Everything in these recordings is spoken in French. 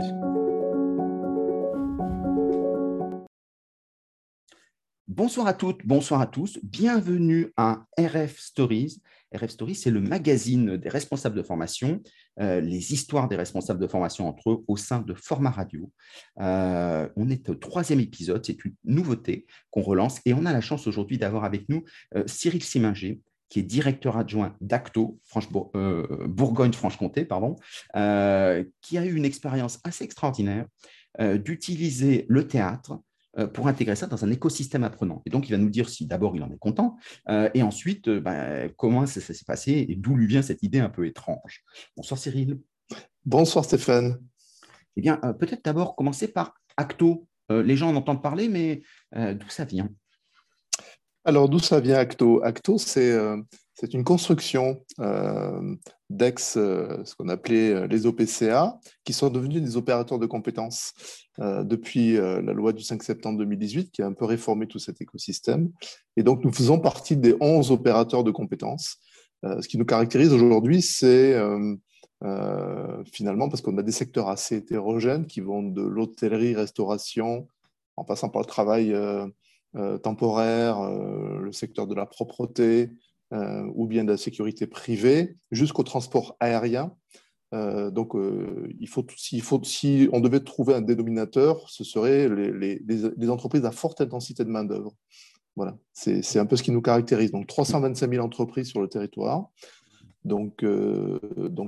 l'entreprise. Bonsoir à toutes, bonsoir à tous. Bienvenue à RF Stories. RF Stories, c'est le magazine des responsables de formation, les histoires des responsables de formation entre eux au sein de Forma Radio. On est au 3e épisode, c'est une nouveauté qu'on relance et on a la chance aujourd'hui d'avoir avec nous Cyril Siminger, qui est directeur adjoint d'ACTO, Bourgogne-Franche-Comté, qui a eu une expérience assez extraordinaire d'utiliser le théâtre pour intégrer ça dans un écosystème apprenant. Et donc, il va nous dire si d'abord il en est content, et ensuite comment ça s'est passé et d'où lui vient cette idée un peu étrange. Bonsoir Cyril. Bonsoir Stéphane. Eh bien, peut-être d'abord commencer par ACTO. Les gens en entendent parler, mais d'où ça vient? Alors, d'où ça vient ACTO? ACTO, c'est une construction d'ex, ce qu'on appelait les OPCA, qui sont devenus des opérateurs de compétences depuis la loi du 5 septembre 2018, qui a un peu réformé tout cet écosystème. Et donc, nous faisons partie des 11 opérateurs de compétences. Ce qui nous caractérise aujourd'hui, c'est finalement, parce qu'on a des secteurs assez hétérogènes qui vont de l'hôtellerie, restauration, en passant par le travail temporaire, le secteur de la propreté, ou bien de la sécurité privée, jusqu'au transport aérien. Donc, si on devait trouver un dénominateur, ce serait les entreprises à forte intensité de main-d'œuvre. Voilà, c'est un peu ce qui nous caractérise. Donc, 325 000 entreprises sur le territoire. Donc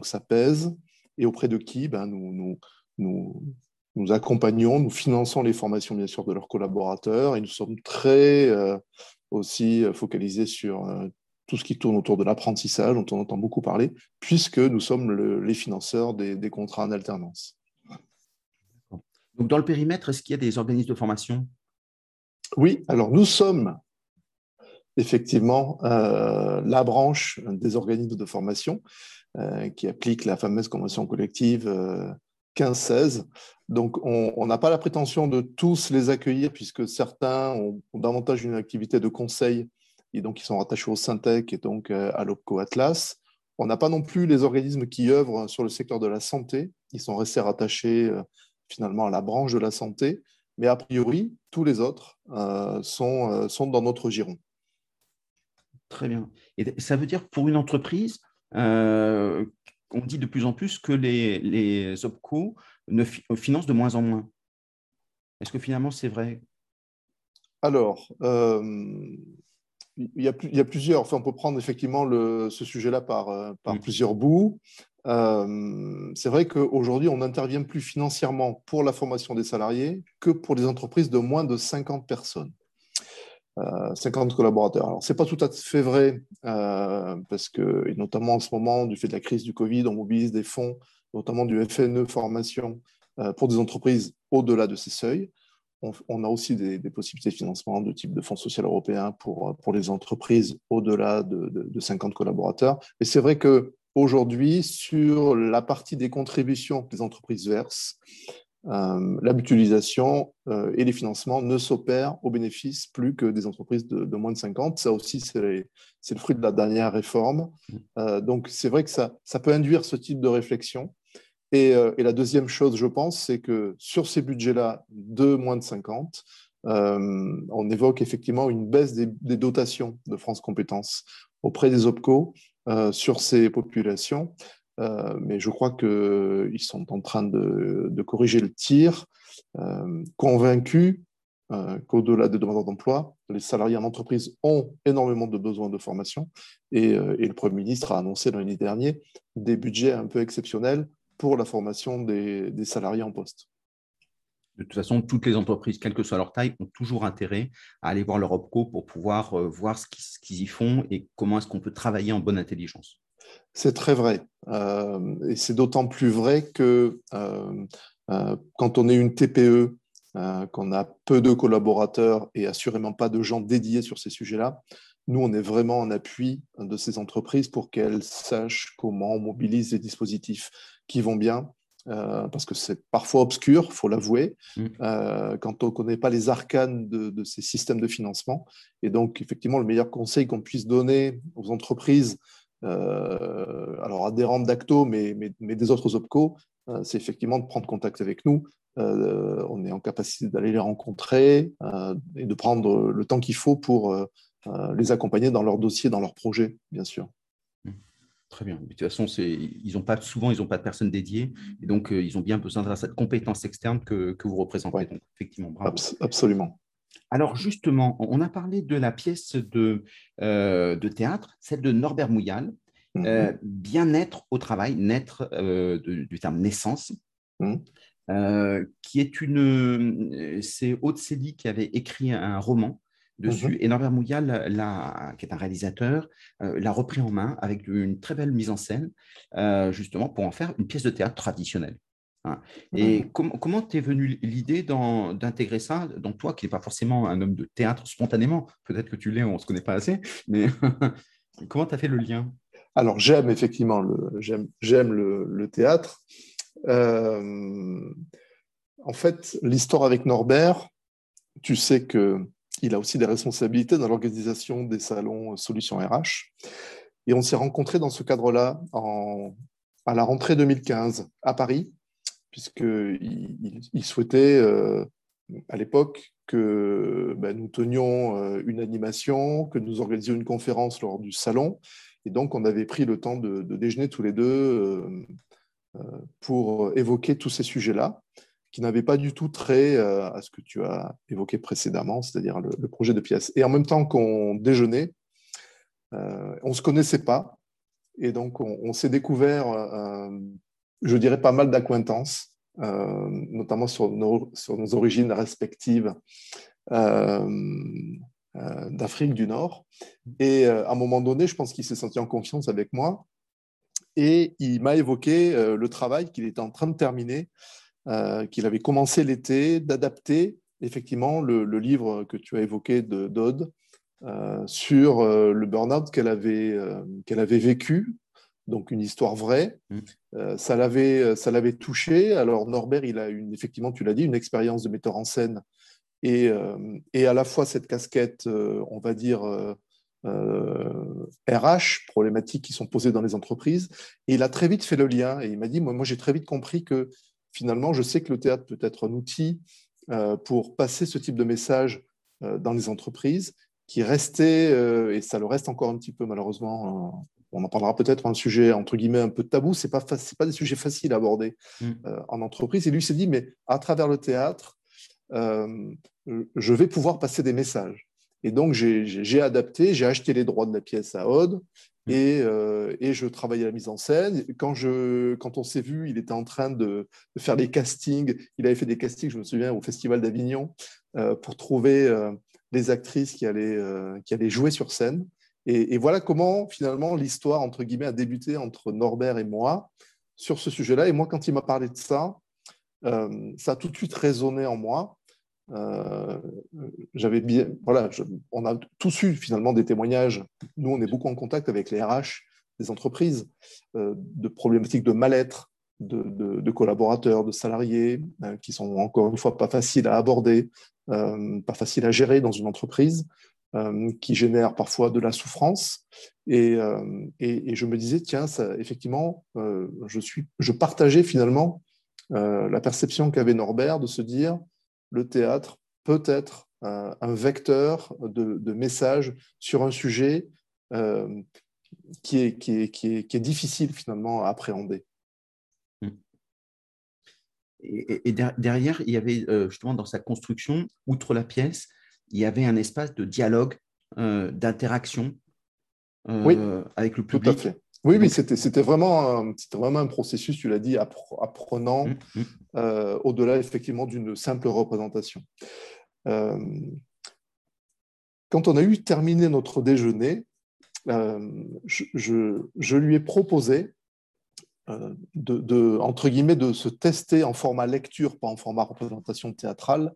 ça pèse. Et auprès de qui nous accompagnons, nous finançons les formations, bien sûr, de leurs collaborateurs. Et nous sommes très aussi focalisés sur tout ce qui tourne autour de l'apprentissage, dont on entend beaucoup parler, puisque nous sommes les financeurs des contrats en alternance. Donc, dans le périmètre, est-ce qu'il y a des organismes de formation? Oui, alors nous sommes effectivement la branche des organismes de formation qui applique la fameuse convention collective 15-16. Donc, on n'a pas la prétention de tous les accueillir, puisque certains ont davantage une activité de conseil, et donc ils sont rattachés au Syntec et donc à l'OPCO Atlas. On n'a pas non plus les organismes qui œuvrent sur le secteur de la santé. Ils sont restés rattachés finalement à la branche de la santé, mais a priori, tous les autres sont dans notre giron. Très bien. Et ça veut dire pour une entreprise, on dit de plus en plus que les OPCO ne financent de moins en moins. Est-ce que finalement c'est vrai? Alors, il y a plusieurs, enfin, on peut prendre effectivement ce sujet-là par plusieurs bouts. C'est vrai qu'aujourd'hui, on intervient plus financièrement pour la formation des salariés que pour les entreprises de moins de 50 personnes, 50 collaborateurs. Alors, ce n'est pas tout à fait vrai, parce que, et notamment en ce moment, du fait de la crise du Covid, on mobilise des fonds, notamment du FNE Formation, pour des entreprises au-delà de ces seuils. On a aussi des possibilités de financement de type de fonds social européen pour les entreprises au-delà de 50 collaborateurs. Et c'est vrai qu'aujourd'hui, sur la partie des contributions que les entreprises versent, la mutualisation et les financements ne s'opèrent au bénéfice plus que des entreprises de moins de 50. Ça aussi, c'est le fruit de la dernière réforme. Donc, c'est vrai que ça peut induire ce type de réflexion. Et la deuxième chose, je pense, c'est que sur ces budgets-là de moins de 50, on évoque effectivement une baisse des dotations de France Compétences auprès des OPCO sur ces populations. Mais je crois qu'ils sont en train de corriger le tir, convaincus qu'au-delà des demandeurs d'emploi, les salariés en entreprise ont énormément de besoins de formation. Et le Premier ministre a annoncé l'année dernière des budgets un peu exceptionnels pour la formation des salariés en poste. De toute façon, toutes les entreprises, quelle que soit leur taille, ont toujours intérêt à aller voir leur OPCO pour pouvoir voir ce qu'ils y font et comment est-ce qu'on peut travailler en bonne intelligence. C'est très vrai. Et c'est d'autant plus vrai que quand on est une TPE, qu'on a peu de collaborateurs et assurément pas de gens dédiés sur ces sujets-là, nous, on est vraiment en appui de ces entreprises pour qu'elles sachent comment on mobilise les dispositifs qui vont bien, parce que c'est parfois obscur, il faut l'avouer, quand on ne connaît pas les arcanes de ces systèmes de financement. Et donc, effectivement, le meilleur conseil qu'on puisse donner aux entreprises, alors adhérentes d'ACTO, mais des autres OPCO, c'est effectivement de prendre contact avec nous. On est en capacité d'aller les rencontrer et de prendre le temps qu'il faut pour les accompagner dans leurs dossiers, dans leurs projets, bien sûr. Très bien. De toute façon, ils n'ont pas de personnes dédiées. Et donc, ils ont bien besoin de cette compétence externe que vous représentez. Ouais. Donc, effectivement, bravo. Absolument. Alors, justement, on a parlé de la pièce de théâtre, celle de Norbert Mouyal, mmh. Bien-être au travail, naître du terme naissance, mmh. Qui est c'est Aude Selly qui avait écrit un roman dessus, mmh. et Norbert Mouyal, qui est un réalisateur, l'a repris en main avec une très belle mise en scène, justement pour en faire une pièce de théâtre traditionnelle. Hein. Et mmh. Comment t'es venue l'idée d'intégrer ça dans toi, qui n'est pas forcément un homme de théâtre spontanément, peut-être que tu l'es, on ne se connaît pas assez, mais comment tu as fait le lien? Alors, j'aime effectivement le théâtre. En fait, l'histoire avec Norbert, tu sais que il a aussi des responsabilités dans l'organisation des salons Solutions RH. Et on s'est rencontrés dans ce cadre-là à la rentrée 2015 à Paris, puisqu'il souhaitait à l'époque que nous tenions une animation, que nous organisions une conférence lors du salon. Et donc, on avait pris le temps de déjeuner tous les deux pour évoquer tous ces sujets-là, qui n'avait pas du tout trait à ce que tu as évoqué précédemment, c'est-à-dire le projet de pièce. Et en même temps qu'on déjeunait, on ne se connaissait pas, et donc on s'est découvert, je dirais, pas mal d'accointances, notamment sur nos origines respectives d'Afrique du Nord. Et à un moment donné, je pense qu'il s'est senti en confiance avec moi, et il m'a évoqué le travail qu'il était en train de terminer, qu'il avait commencé l'été, d'adapter effectivement le livre que tu as évoqué d'Aude sur le burn-out qu'elle avait vécu, donc une histoire vraie. Ça l'avait touché. Alors Norbert, il a effectivement, tu l'as dit, une expérience de metteur en scène et à la fois cette casquette, on va dire, RH, problématiques qui sont posées dans les entreprises. Et il a très vite fait le lien et il m'a dit, moi j'ai très vite compris que finalement, je sais que le théâtre peut être un outil pour passer ce type de message dans les entreprises qui restait, et ça le reste encore un petit peu malheureusement, on en parlera peut-être, un sujet entre guillemets un peu tabou, c'est pas des sujets faciles à aborder en entreprise. Et lui s'est dit, mais à travers le théâtre, je vais pouvoir passer des messages. Et donc, j'ai acheté les droits de la pièce à Aude, et je travaillais la mise en scène. Quand on s'est vu, il était en train de faire les castings. Il avait fait des castings, je me souviens, au Festival d'Avignon, pour trouver les actrices qui allaient jouer sur scène. Et voilà comment, finalement, l'histoire, entre guillemets, a débuté entre Norbert et moi sur ce sujet-là. Et moi, quand il m'a parlé de ça, ça a tout de suite résonné en moi. On a tous eu finalement des témoignages. Nous, on est beaucoup en contact avec les RH des entreprises, de problématiques de mal-être, de collaborateurs, de salariés, qui sont encore une fois pas faciles à aborder, pas faciles à gérer dans une entreprise, qui génèrent parfois de la souffrance. Et je me disais, tiens, ça, effectivement, je partageais finalement la perception qu'avait Norbert de se dire, le théâtre peut être un vecteur de messages sur un sujet qui est difficile finalement à appréhender. Et derrière, il y avait justement dans sa construction, outre la pièce, il y avait un espace de dialogue, d'interaction avec le public. Tout à fait. Oui, oui, c'était vraiment un processus, tu l'as dit, apprenant, au-delà effectivement d'une simple représentation. Quand on a eu terminé notre déjeuner, je lui ai proposé entre guillemets, de se tester en format lecture, pas en format représentation théâtrale,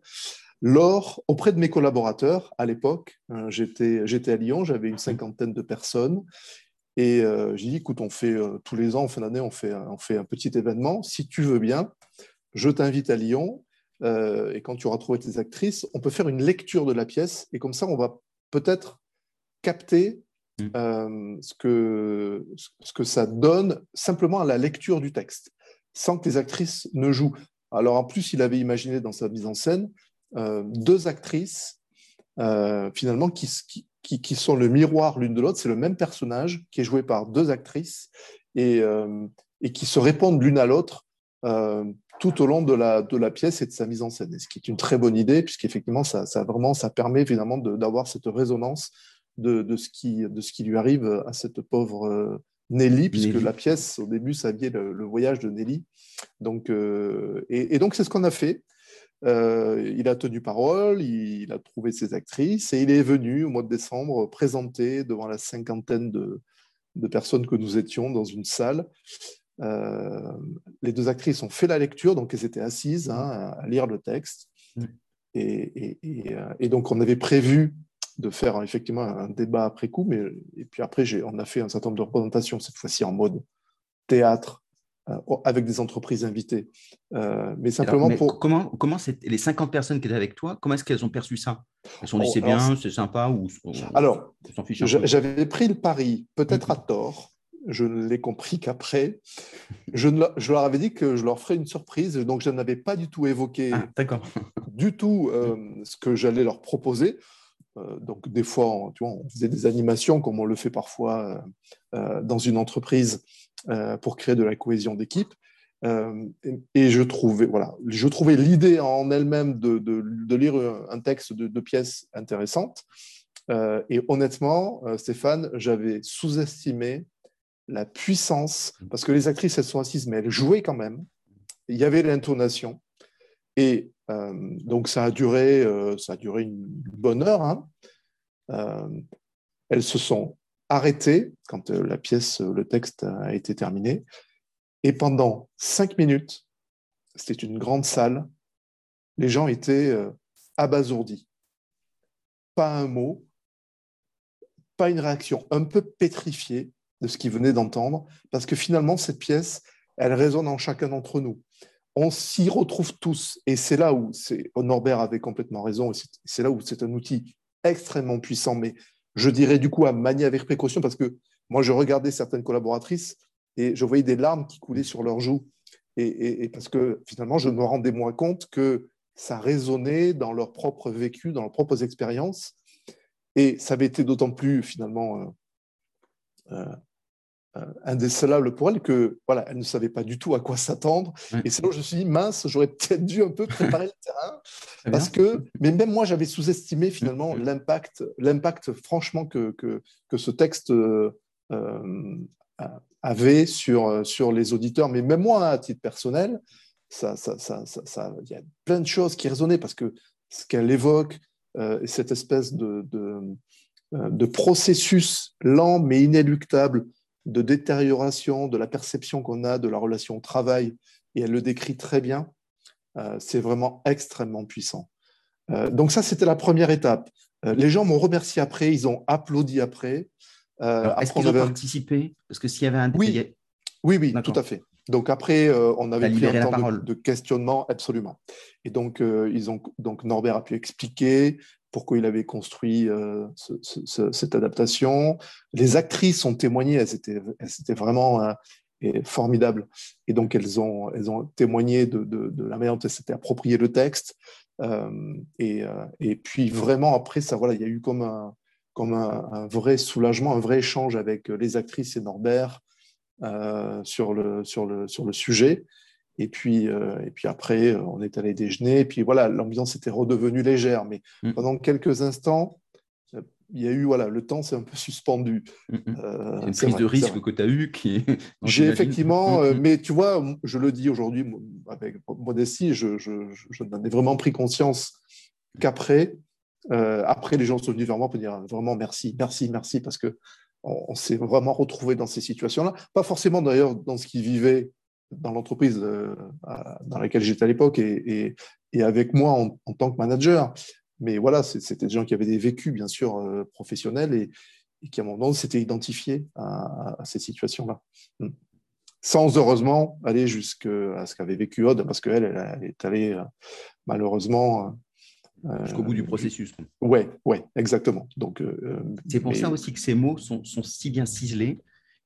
auprès de mes collaborateurs. À l'époque, j'étais à Lyon, j'avais une cinquantaine de personnes. Et j'ai dit, écoute, on fait tous les ans, en fin d'année, on fait un petit événement. Si tu veux bien, je t'invite à Lyon. Et quand tu auras trouvé tes actrices, on peut faire une lecture de la pièce. Et comme ça, on va peut-être capter ce que ça donne simplement à la lecture du texte. sans que les actrices ne jouent. Alors, en plus, il avait imaginé dans sa mise en scène deux actrices, finalement, qui sont le miroir l'une de l'autre. C'est le même personnage qui est joué par deux actrices et qui se répondent l'une à l'autre tout au long de la pièce et de sa mise en scène. Et ce qui est une très bonne idée, puisqu'effectivement, ça permet finalement d'avoir cette résonance de ce qui lui arrive à cette pauvre... Nelly, puisque Nelly. La pièce, au début, ça vient le voyage de Nelly. Donc, donc, c'est ce qu'on a fait. Il a tenu parole, il a trouvé ses actrices et il est venu, au mois de décembre, présenter devant la cinquantaine de personnes que nous étions dans une salle. Les deux actrices ont fait la lecture, donc elles étaient assises à lire le texte. Et donc, on avait prévu de faire effectivement un débat après coup, mais et puis après on a fait un certain nombre de représentations, cette fois-ci en mode théâtre, avec des entreprises invitées, mais simplement alors, comment les 50 personnes qui étaient avec toi, comment est-ce qu'elles ont perçu ça? Elles se sont dit c'est bien, c'est sympa, ou alors j'avais pris le pari, peut-être à tort, je ne l'ai compris qu'après, je leur avais dit que je leur ferais une surprise, donc je n'avais pas du tout évoqué du tout ce que j'allais leur proposer. Donc, des fois, on faisait des animations, comme on le fait parfois dans une entreprise, pour créer de la cohésion d'équipe. Et je trouvais l'idée en elle-même de lire un texte de pièces intéressante. Et honnêtement, Stéphane, j'avais sous-estimé la puissance, parce que les actrices, elles sont assises, mais elles jouaient quand même. Il y avait l'intonation. Et donc, ça a duré une bonne heure. Elles se sont arrêtées quand le texte a été terminé. Et pendant 5 minutes, c'était une grande salle, les gens étaient abasourdis. Pas un mot, pas une réaction, un peu pétrifiés de ce qu'ils venaient d'entendre, parce que finalement, cette pièce, elle résonne en chacun d'entre nous. On s'y retrouve tous, et c'est là où Norbert avait complètement raison, et c'est là où c'est un outil extrêmement puissant, mais je dirais du coup à manier avec précaution, parce que moi je regardais certaines collaboratrices et je voyais des larmes qui coulaient sur leurs joues, et parce que finalement je me rendais moins compte que ça résonnait dans leur propre vécu, dans leurs propres expériences, et ça avait été d'autant plus finalement indécelable pour elle que elle ne savait pas du tout à quoi s'attendre. Et c'est là où je me suis dit mince, j'aurais peut-être dû un peu préparer le terrain, mais même moi j'avais sous-estimé finalement l'impact franchement que ce texte avait sur les auditeurs, mais même moi à titre personnel, ça il y a plein de choses qui résonnaient, parce que ce qu'elle évoque, cette espèce de processus lent mais inéluctable de détérioration de la perception qu'on a de la relation au travail, et elle le décrit très bien, c'est vraiment extrêmement puissant. Donc ça, c'était la première étape. Les gens m'ont remercié après, ils ont applaudi après. Est-ce qu'ils ont participé? Parce que s'il y avait un... Oui, tout à fait. Donc après, on avait pris un temps de questionnement, absolument. Et donc, Norbert a pu expliquer pourquoi il avait construit cette adaptation. Les actrices ont témoigné, elles étaient vraiment formidables. Et donc, elles ont témoigné de la manière dont elles s'étaient approprié le texte. Et puis, vraiment, après ça, il y a eu comme un vrai soulagement, un vrai échange avec les actrices et Norbert sur le sujet. Et puis après, on est allé déjeuner. Et puis voilà, l'ambiance était redevenue légère. Mais pendant quelques instants, il y a eu le temps s'est un peu suspendu. Une prise de risque que tu as eue qui... J'ai effectivement... mais tu vois, je le dis aujourd'hui avec modestie, je n'en ai vraiment pris conscience qu'après. Après, les gens sont venus vers moi pour dire vraiment merci, parce que on s'est vraiment retrouvés dans ces situations-là. Pas forcément d'ailleurs dans ce qu'ils vivaient dans l'entreprise dans laquelle j'étais à l'époque et avec moi en tant que manager. Mais voilà, c'était des gens qui avaient des vécus, bien sûr, professionnels et qui, à un moment donné, s'étaient identifiés à ces situations-là. Sans, heureusement, aller jusqu'à ce qu'avait vécu Aude, parce qu'elle est allée, malheureusement... jusqu'au bout du processus. Oui, exactement. Donc, c'est pour ça aussi que ces mots sont si bien ciselés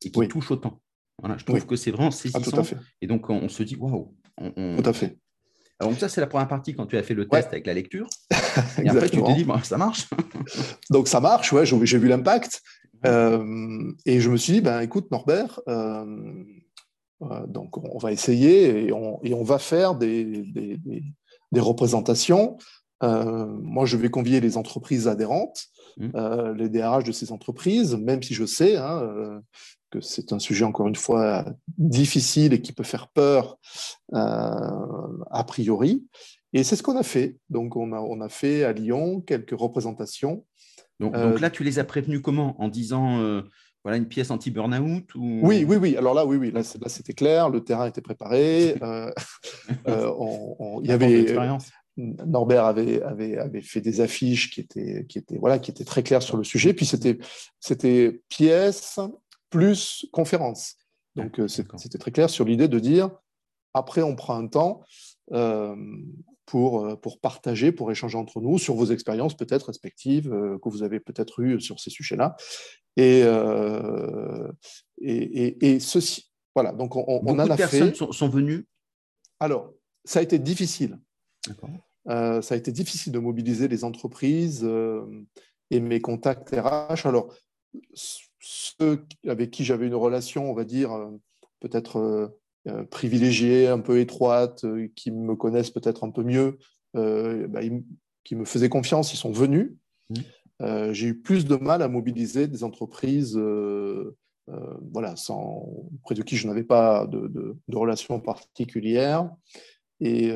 et qui touchent autant. Voilà, je trouve que c'est vraiment saisissant. Ah, et donc, on se dit, waouh. Tout à fait. Alors, ça, c'est la première partie quand tu as fait le test avec la lecture. Et après, tu te dis, bah, ça marche. Donc, ça marche, ouais, j'ai vu l'impact. Et je me suis dit, ben, écoute, Norbert, donc on va essayer et on va faire des représentations. Moi, je vais convier les entreprises adhérentes, les DRH de ces entreprises, même si je sais que c'est un sujet, encore une fois, difficile et qui peut faire peur a priori. Et c'est ce qu'on a fait. Donc, on a fait à Lyon quelques représentations. Donc là, tu les as prévenus comment? En disant, voilà, une pièce anti-burnout ou... Oui. Alors là, oui. Là, c'était clair. Le terrain était préparé. Il y avait... Norbert avait fait des affiches qui étaient très claires sur le sujet. Puis c'était pièce plus conférence. Donc c'était très clair sur l'idée de dire après on prend un temps pour partager, pour échanger entre nous sur vos expériences peut-être respectives que vous avez peut-être eues sur ces sujets-là. Et ceci. Voilà. Donc on en a fait. Beaucoup de personnes sont venues. Alors ça a été difficile. Ça a été difficile de mobiliser les entreprises et mes contacts RH. Alors, ceux avec qui j'avais une relation, on va dire, peut-être privilégiée, un peu étroite, qui me connaissent peut-être un peu mieux, qui me faisaient confiance, ils sont venus. J'ai eu plus de mal à mobiliser des entreprises auprès de qui je n'avais pas de relation particulière. Et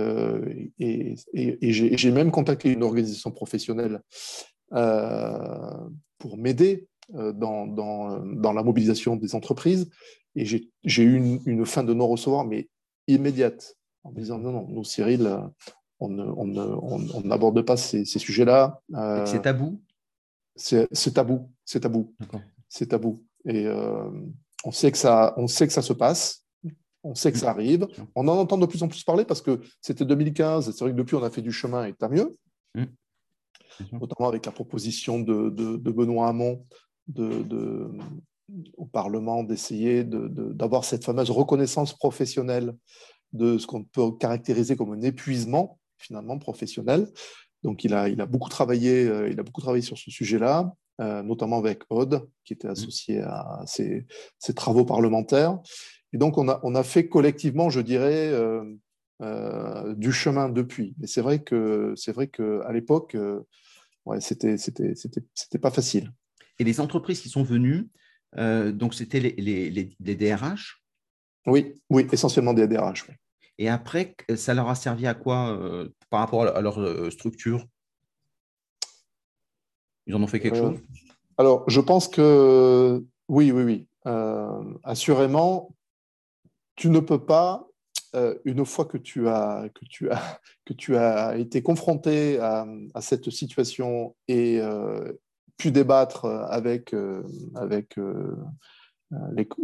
j'ai même contacté une organisation professionnelle pour m'aider dans la mobilisation des entreprises. Et j'ai eu une fin de non-recevoir, mais immédiate, en me disant non, nous, Cyril, on n'aborde pas ces sujets-là. C'est tabou ? C'est tabou. D'accord. C'est tabou. Et on sait que ça se passe. On sait que ça arrive. On en entend de plus en plus parler parce que c'était 2015. C'est vrai que depuis, on a fait du chemin et tant mieux. Notamment avec la proposition de Benoît Hamon au Parlement d'essayer d'avoir cette fameuse reconnaissance professionnelle de ce qu'on peut caractériser comme un épuisement, finalement, professionnel. Donc, il a beaucoup travaillé sur ce sujet-là, notamment avec Aude, qui était associée à ses travaux parlementaires. Et donc, on a fait collectivement, je dirais, du chemin depuis. Mais c'est vrai que à l'époque, c'était pas facile. Et les entreprises qui sont venues, donc c'était les DRH ? Oui, essentiellement des DRH. Oui. Et après, ça leur a servi à quoi par rapport à leur structure ? Ils en ont fait quelque chose ? Alors, je pense que oui. Assurément. Tu ne peux pas, une fois que tu as été confronté à cette situation et pu débattre avec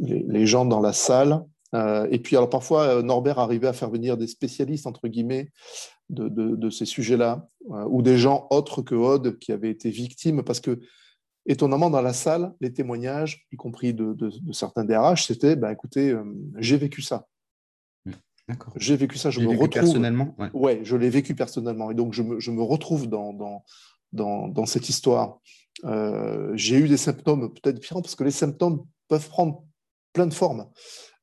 les gens dans la salle. Et puis, alors parfois, Norbert arrivait à faire venir des spécialistes, entre guillemets, de ces sujets-là, ou des gens autres que Aude qui avaient été victimes, parce que étonnamment, dans la salle, les témoignages, y compris de certains DRH, c'était écoutez, j'ai vécu ça. D'accord. J'ai vécu ça, je me retrouve. Personnellement. Ouais, je l'ai vécu personnellement. Et donc, je me retrouve dans cette histoire. J'ai eu des symptômes peut-être différents, parce que les symptômes peuvent prendre plein de formes.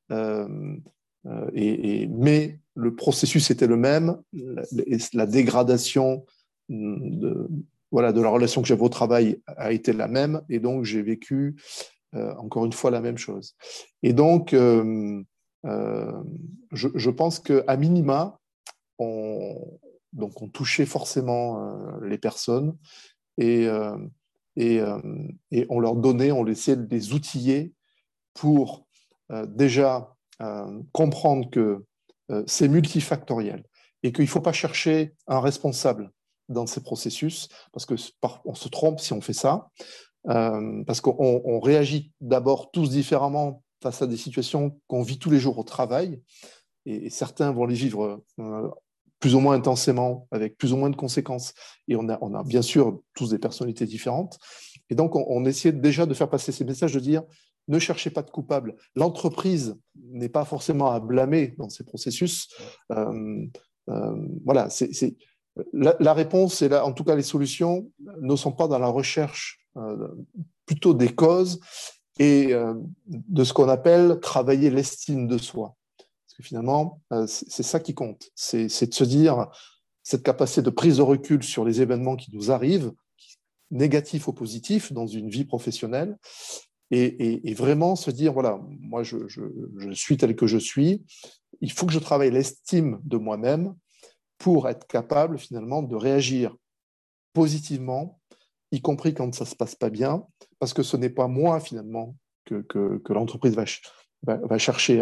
Mais le processus était le même, la dégradation de la relation que j'avais au travail a été la même, et donc j'ai vécu encore une fois la même chose. Et donc, je pense qu'à minima, on touchait forcément les personnes et on leur donnait, on essayait de les outiller pour déjà comprendre que c'est multifactoriel et qu'il ne faut pas chercher un responsable dans ces processus, parce qu'on se trompe si on fait ça, parce qu'on réagit d'abord tous différemment face à des situations qu'on vit tous les jours au travail, et certains vont les vivre plus ou moins intensément, avec plus ou moins de conséquences, et on a bien sûr tous des personnalités différentes, et donc on essayait déjà de faire passer ces messages, de dire, Ne cherchez pas de coupable. L'entreprise n'est pas forcément à blâmer dans ces processus. Voilà, c'est la réponse, et là, en tout cas les solutions, ne sont pas dans la recherche plutôt des causes et de ce qu'on appelle travailler l'estime de soi. Parce que finalement, c'est ça qui compte. C'est de se dire, cette capacité de prise de recul sur les événements qui nous arrivent, négatifs ou positifs, dans une vie professionnelle, et vraiment se dire, voilà, moi je suis tel que je suis, il faut que je travaille l'estime de moi-même pour être capable finalement de réagir positivement, y compris quand ça ne se passe pas bien, parce que ce n'est pas moi finalement que l'entreprise va chercher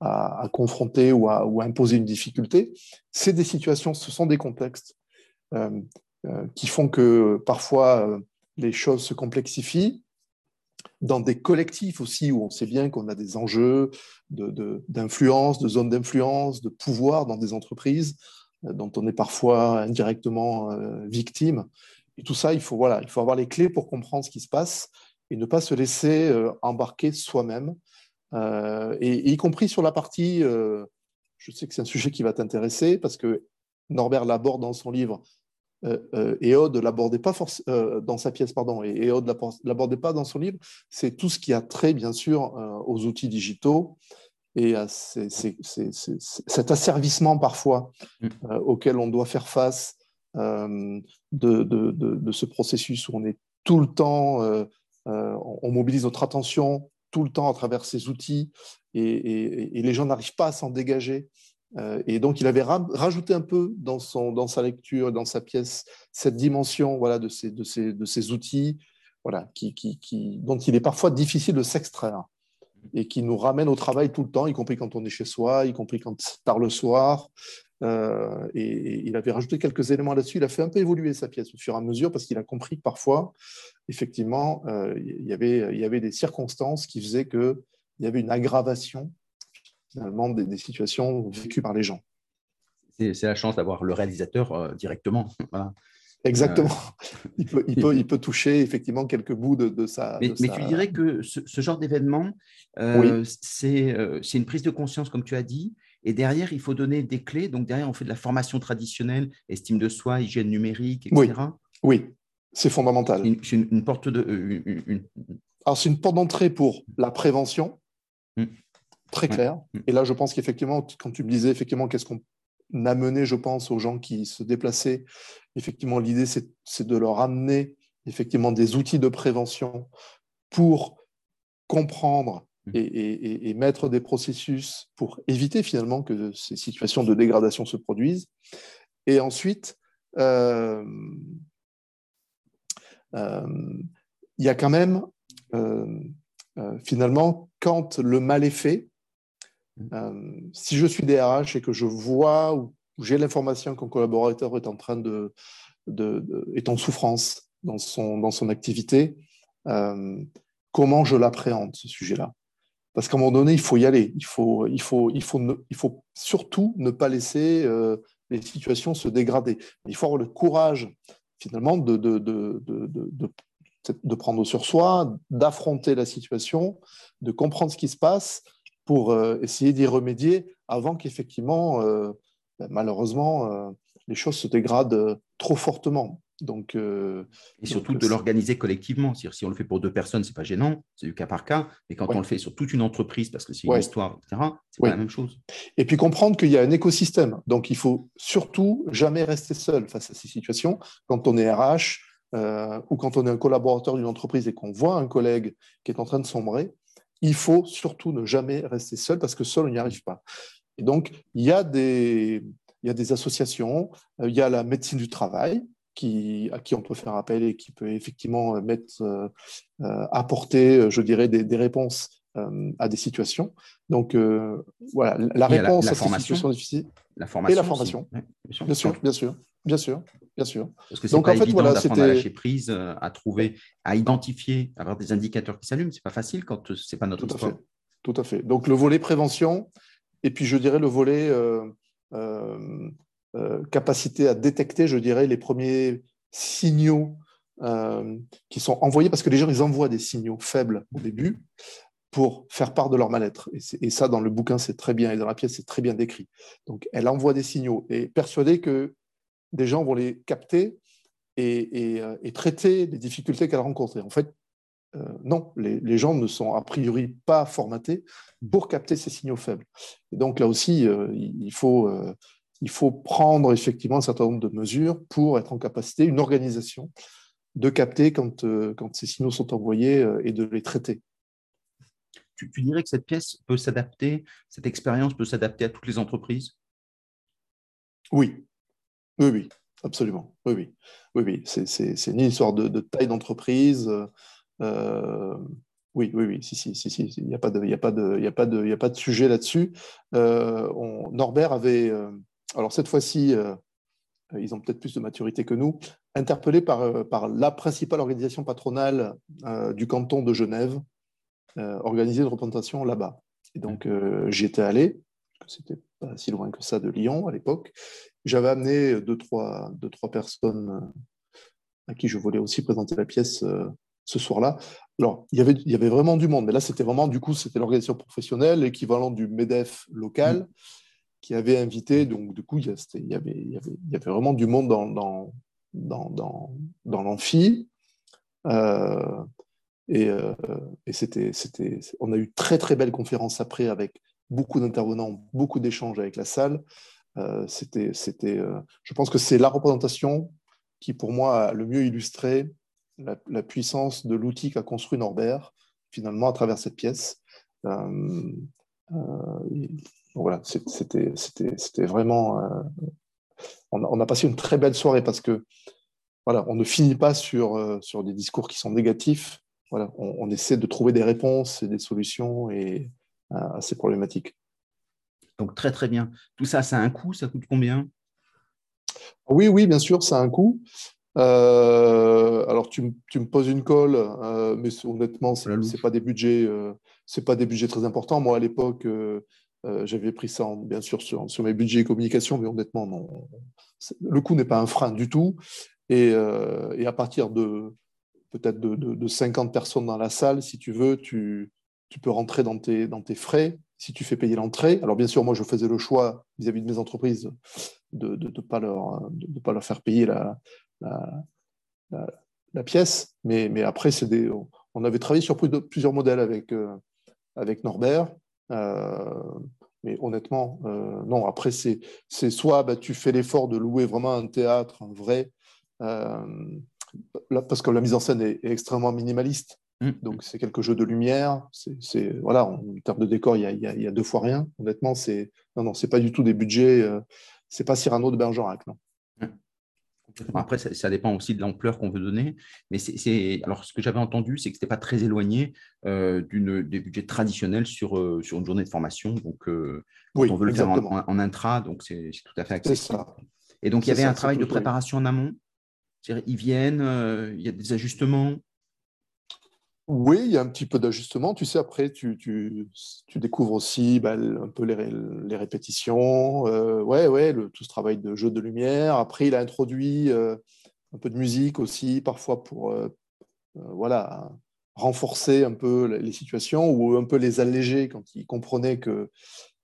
à confronter ou à imposer une difficulté. C'est des situations, ce sont des contextes qui font que parfois les choses se complexifient, dans des collectifs aussi où on sait bien qu'on a des enjeux d'influence, de zones d'influence, de pouvoir dans des entreprises dont on est parfois indirectement victime. Et tout ça, il faut avoir les clés pour comprendre ce qui se passe et ne pas se laisser embarquer soi-même, et y compris sur la partie, je sais que c'est un sujet qui va t'intéresser, parce que Norbert l'aborde dans son livre, et Aude l'abordait pas dans sa pièce, pardon, et Aude l'abordait pas dans son livre, c'est tout ce qui a trait, bien sûr, aux outils digitaux et à cet asservissement parfois auquel on doit faire face, de ce processus où on est tout le temps, on mobilise notre attention tout le temps à travers ces outils, et les gens n'arrivent pas à s'en dégager. Et donc, il avait rajouté un peu dans sa lecture, dans sa pièce, cette dimension, voilà, de ces outils, voilà, dont il est parfois difficile de s'extraire et qui nous ramène au travail tout le temps, y compris quand on est chez soi, y compris quand c'est tard le soir. Et il avait rajouté quelques éléments là-dessus. Il a fait un peu évoluer sa pièce au fur et à mesure parce qu'il a compris que parfois, effectivement, il y avait des circonstances qui faisaient qu'il y avait une aggravation finalement des situations vécues par les gens. C'est la chance d'avoir le réalisateur directement. Voilà. Exactement. Il peut toucher effectivement quelques bouts de ça. Mais tu dirais que ce genre d'événement, oui, c'est une prise de conscience, comme tu as dit, et derrière, il faut donner des clés. Donc derrière, on fait de la formation traditionnelle, estime de soi, hygiène numérique, etc. Oui. C'est fondamental. C'est une porte de... Alors, c'est une porte d'entrée pour la prévention. Très clair. Et là, je pense qu'effectivement, quand tu me disais effectivement qu'est-ce qu'on amenait, je pense, aux gens qui se déplaçaient, effectivement, l'idée, c'est de leur amener effectivement des outils de prévention pour comprendre et mettre des processus pour éviter finalement que ces situations de dégradation se produisent. Et ensuite, il y a quand même, finalement, quand le mal est fait, si je suis DRH et que je vois ou j'ai l'information qu'un collaborateur est en train est en souffrance dans son activité, comment je l'appréhende, ce sujet-là? Parce qu'à un moment donné, il faut y aller. Il faut surtout ne pas laisser les situations se dégrader. Il faut avoir le courage, finalement, de prendre sur soi, d'affronter la situation, de comprendre ce qui se passe, pour essayer d'y remédier avant qu'effectivement, malheureusement, les choses se dégradent trop fortement. Donc, et surtout de l'organiser collectivement. C'est-à-dire, si on le fait pour 2 personnes, ce n'est pas gênant, c'est du cas par cas. Mais quand on le fait sur toute une entreprise, parce que c'est une histoire, etc., c'est pas la même chose. Et puis comprendre qu'il y a un écosystème. Donc, il ne faut surtout jamais rester seul face à ces situations. Quand on est RH ou quand on est un collaborateur d'une entreprise et qu'on voit un collègue qui est en train de sombrer, il faut surtout ne jamais rester seul parce que seul, on n'y arrive pas. Et donc, il y a des associations, il y a la médecine du travail à qui on peut faire appel et qui peut effectivement apporter, je dirais, des réponses à des situations. Donc, voilà, la réponse à ces situations difficiles. La formation. Bien sûr. Parce que c'est donc, pas en fait, évident d'apprendre à lâcher prise, à trouver, à identifier, à avoir des indicateurs qui s'allument. Ce n'est pas facile quand ce n'est pas notre histoire. Tout à fait. Donc, le volet prévention et puis, je dirais, le volet capacité à détecter, je dirais, les premiers signaux qui sont envoyés, parce que les gens, ils envoient des signaux faibles au début. pour faire part de leur mal-être. Et ça, dans le bouquin, c'est très bien, et dans la pièce, c'est très bien décrit. Donc, elle envoie des signaux et est persuadée que des gens vont les capter et traiter les difficultés qu'elle rencontre. Et en fait, non, les gens ne sont a priori pas formatés pour capter ces signaux faibles. Et donc, là aussi, il faut prendre effectivement un certain nombre de mesures pour être en capacité, une organisation, de capter quand ces signaux sont envoyés et de les traiter. Tu dirais que cette pièce peut s'adapter, cette expérience peut s'adapter à toutes les entreprises? Oui, absolument. Oui. C'est une histoire de taille d'entreprise. Oui. Si. Il n'y a pas de sujet là-dessus. Norbert avait, alors cette fois-ci, ils ont peut-être plus de maturité que nous, interpellé par la principale organisation patronale du canton de Genève, organiser une représentation là-bas. Et donc, j'y étais allé, c'était pas si loin que ça de Lyon à l'époque. J'avais amené deux, trois personnes à qui je voulais aussi présenter la pièce ce soir-là. Alors, il y avait vraiment du monde, mais là, c'était vraiment, du coup, c'était l'organisation professionnelle, l'équivalent du MEDEF local, qui avait invité. Donc, du coup, il y avait vraiment du monde dans l'amphi. Et c'était, on a eu très belles conférences après avec beaucoup d'intervenants, beaucoup d'échanges avec la salle. Je pense que c'est la représentation qui, pour moi, a le mieux illustré la puissance de l'outil qu'a construit Norbert, finalement, à travers cette pièce. Voilà, c'était vraiment... On a passé une très belle soirée parce que, voilà, on ne finit pas sur des discours qui sont négatifs. Voilà, on essaie de trouver des réponses et des solutions à ces problématiques. Donc, très bien. Tout ça, ça a un coût, ça coûte combien? Oui, bien sûr, ça a un coût. Alors, tu me poses une colle, mais honnêtement, ce n'est pas des budgets très importants. Moi, à l'époque, j'avais pris ça, bien sûr, sur mes budgets et communication, mais honnêtement, non, le coût n'est pas un frein du tout. Et à partir de... peut-être de 50 personnes dans la salle, si tu veux, tu peux rentrer dans tes frais, si tu fais payer l'entrée. Alors, bien sûr, moi, je faisais le choix vis-à-vis de mes entreprises de ne pas leur faire payer la pièce. Mais après, on avait travaillé sur plusieurs modèles avec Norbert. Mais honnêtement, non, après, c'est soit tu fais l'effort de louer vraiment un théâtre, un vrai... parce que la mise en scène est extrêmement minimaliste, donc c'est quelques jeux de lumière, voilà, en termes de décor, il y a deux fois rien, honnêtement, non, c'est pas du tout des budgets, c'est pas Cyrano de Bergerac, non. Après, ça dépend aussi de l'ampleur qu'on veut donner, mais alors ce que j'avais entendu, c'est que c'était pas très éloigné des budgets traditionnels sur une journée de formation, donc oui, on veut le exactement. Faire en intra, donc c'est tout à fait accessible. Et donc, il y avait un travail de préparation en amont. Ils viennent, il y a des ajustements. Oui, il y a un petit peu d'ajustement. Tu sais, après, tu découvres aussi un peu les répétitions. Tout ce travail de jeu de lumière. Après, il a introduit un peu de musique aussi, parfois pour voilà, renforcer un peu les situations ou un peu les alléger quand il comprenait que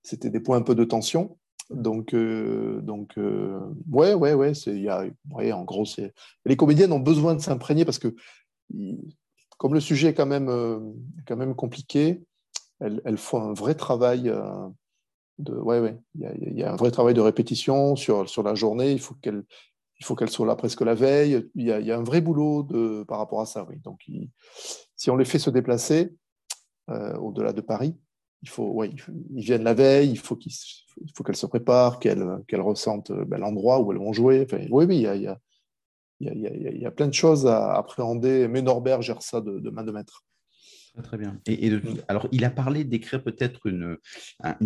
c'était des points un peu de tension. Donc, ouais, en gros, les comédiennes ont besoin de s'imprégner parce que, comme le sujet est quand même compliqué, elles font un vrai travail il y a un vrai travail de répétition sur la journée, il faut qu'elles soient là presque la veille, il y a un vrai boulot par rapport à ça, oui. Donc, si on les fait se déplacer au-delà de Paris, ils viennent la veille, il faut qu'elles se préparent, qu'elles ressentent l'endroit où elles vont jouer. Enfin, oui, il y a plein de choses à appréhender, mais Norbert gère ça de main de maître. Très bien. Alors, il a parlé d'écrire peut-être une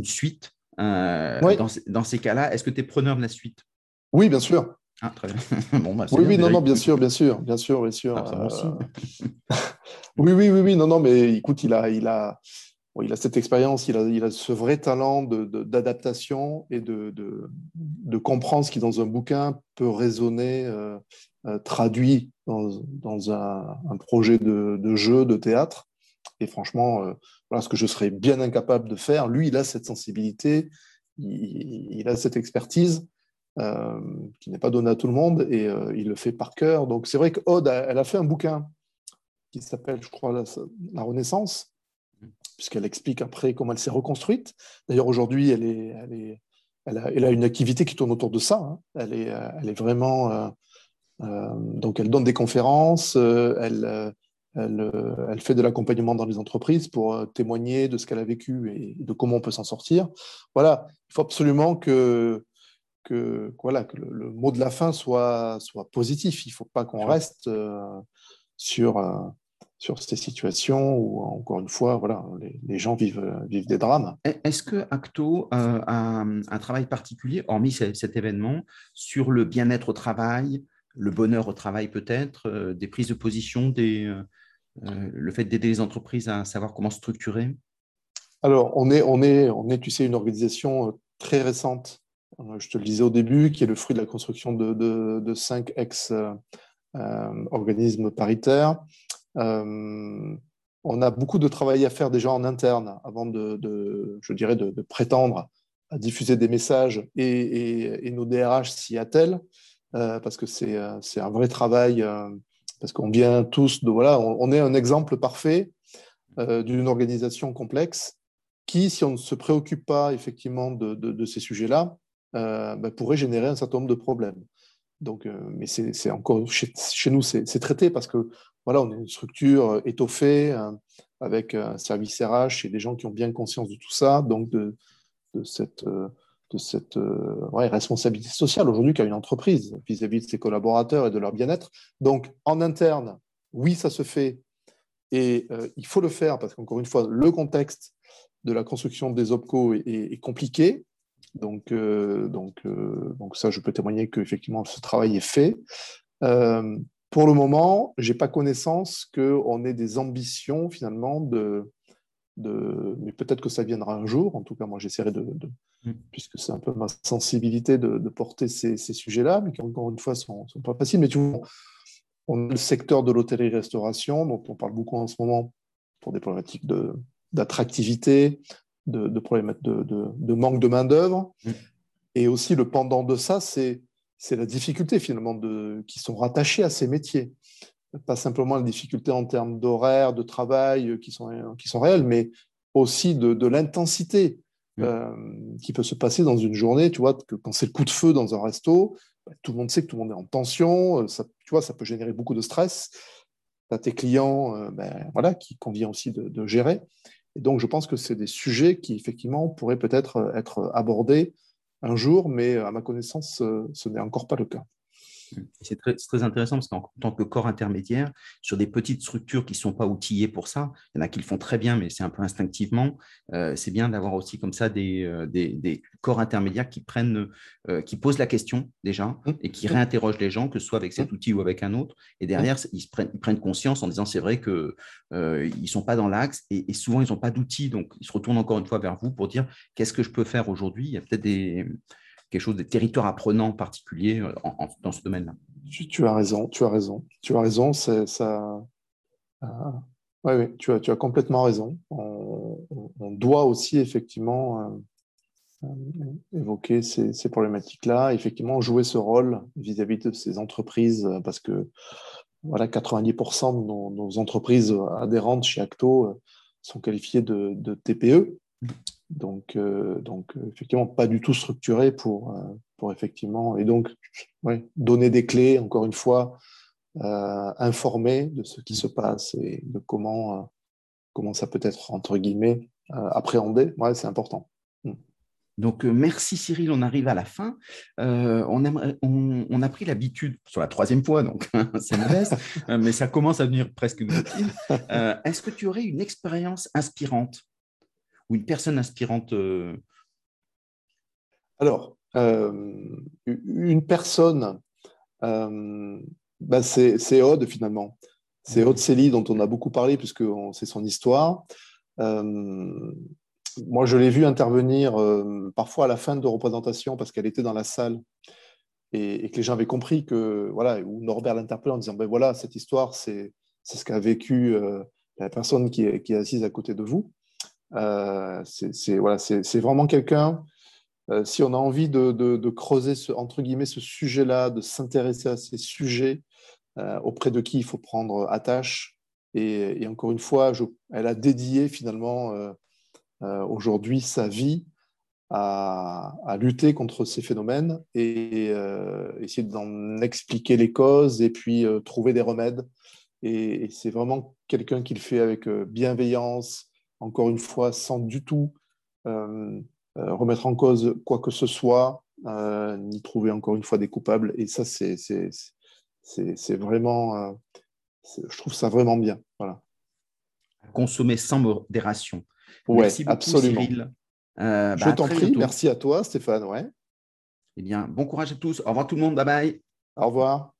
suite. Oui. Dans ces cas-là, est-ce que tu es preneur de la suite? Oui, bien sûr. Ah, très bien. Bien sûr. Mais écoute, il a cette expérience, il a ce vrai talent d'adaptation et de comprendre ce qui, dans un bouquin, peut résonner, traduit dans un projet de jeu, de théâtre. Et franchement, voilà ce que je serais bien incapable de faire. Lui, il a cette sensibilité, il a cette expertise qui n'est pas donnée à tout le monde, et il le fait par cœur. Donc, c'est vrai qu'Aude, elle a fait un bouquin qui s'appelle, je crois, La Renaissance, puisqu'elle explique après comment elle s'est reconstruite. D'ailleurs, aujourd'hui, elle a une activité qui tourne autour de ça. Hein. Elle est vraiment... donc, elle donne des conférences, elle fait de l'accompagnement dans les entreprises pour témoigner de ce qu'elle a vécu et de comment on peut s'en sortir. Voilà, il faut absolument que le mot de la fin soit positif. Il ne faut pas qu'on reste sur ces situations où, encore une fois, voilà, les gens vivent des drames. Est-ce que ACTO a un travail particulier, hormis cet événement, sur le bien-être au travail, le bonheur au travail peut-être, des prises de position, le fait d'aider les entreprises à savoir comment se structurer? Alors, on est, tu sais, une organisation très récente, je te le disais au début, qui est le fruit de la construction de 5 ex-organismes paritaires. On a beaucoup de travail à faire déjà en interne avant de prétendre à diffuser des messages et nos DRH s'y attellent, parce que c'est un vrai travail, parce qu'on vient tous de on est un exemple parfait d'une organisation complexe qui, si on ne se préoccupe pas effectivement de ces sujets-là, pourrait générer un certain nombre de problèmes. Donc, mais c'est encore chez nous, c'est traité parce que voilà, on est une structure étoffée avec un service RH et des gens qui ont bien conscience de tout ça, donc de cette responsabilité sociale aujourd'hui qu'a une entreprise vis-à-vis de ses collaborateurs et de leur bien-être. Donc, en interne, oui, ça se fait et il faut le faire parce qu'encore une fois, le contexte de la construction des OPCO est compliqué. Donc ça, je peux témoigner qu'effectivement, ce travail est fait. Pour le moment, je n'ai pas connaissance qu'on ait des ambitions, finalement, mais peut-être que ça viendra un jour. En tout cas, moi, j'essaierai puisque c'est un peu ma sensibilité, de porter ces sujets-là, mais qui, encore une fois, ne sont pas faciles. Mais tu vois, on a le secteur de l'hôtellerie-restauration, dont on parle beaucoup en ce moment pour des problématiques d'attractivité, de manque de main-d'œuvre. Et aussi, le pendant de ça, c'est la difficulté, finalement, qui sont rattachées à ces métiers. Pas simplement la difficulté en termes d'horaire, de travail, qui sont réelles, mais aussi de l'intensité qui peut se passer dans une journée. Tu vois, que quand c'est le coup de feu dans un resto, tout le monde sait que tout le monde est en tension. Ça, tu vois, ça peut générer beaucoup de stress. Tu as tes clients qui convient aussi de gérer. Et donc, je pense que c'est des sujets qui, effectivement, pourraient peut-être être abordés un jour, mais à ma connaissance, ce n'est encore pas le cas. C'est très intéressant parce qu'en tant que corps intermédiaire, sur des petites structures qui ne sont pas outillées pour ça, il y en a qui le font très bien, mais c'est un peu instinctivement, c'est bien d'avoir aussi comme ça des corps intermédiaires qui posent la question déjà et qui réinterrogent les gens, que ce soit avec cet outil ou avec un autre. Et derrière, ils prennent conscience en disant c'est vrai qu'ils ne sont pas dans l'axe et souvent, ils n'ont pas d'outils. Donc, ils se retournent encore une fois vers vous pour dire qu'est-ce que je peux faire aujourd'hui ? Il y a peut-être quelque chose de territoire apprenant particulier dans ce domaine-là. Tu as raison. Tu as complètement raison. On doit aussi effectivement évoquer ces problématiques-là, effectivement jouer ce rôle vis-à-vis de ces entreprises, parce que 90% de nos entreprises adhérentes chez ACTO sont qualifiées de TPE. Donc, effectivement, pas du tout structuré pour effectivement, et donc donner des clés, encore une fois, informer de ce qui se passe et de comment ça peut être, entre guillemets, appréhendé, c'est important. Donc, merci Cyril, on arrive à la fin. On a pris l'habitude, sur la 3e fois, donc c'est modeste, mais ça commence à devenir presque une routine. Est-ce que tu aurais une expérience inspirante ? Ou une personne inspirante? Alors, une personne, c'est Aude, finalement. C'est Aude Selly dont on a beaucoup parlé, puisque c'est son histoire. Moi, je l'ai vue intervenir parfois à la fin de représentation, parce qu'elle était dans la salle, et que les gens avaient compris que, ou Norbert l'interpellait en disant, cette histoire, c'est ce qu'a vécu la personne qui est assise à côté de vous. C'est voilà, c'est vraiment quelqu'un, si on a envie de creuser ce, entre guillemets, ce sujet-là, de s'intéresser à ces sujets, auprès de qui il faut prendre attache. Et encore une fois, elle a dédié finalement aujourd'hui sa vie à lutter contre ces phénomènes et essayer d'en expliquer les causes et puis trouver des remèdes. Et c'est vraiment quelqu'un qui le fait avec bienveillance, encore une fois, sans du tout remettre en cause quoi que ce soit, ni trouver encore une fois des coupables. Et ça, c'est vraiment, je trouve ça vraiment bien. Voilà. Consommer sans modération. Ouais, merci beaucoup, absolument. Cyril. Je t'en prie, bientôt. Merci à toi, Stéphane. Ouais. Eh bien, bon courage à tous. Au revoir tout le monde. Bye bye. Au revoir.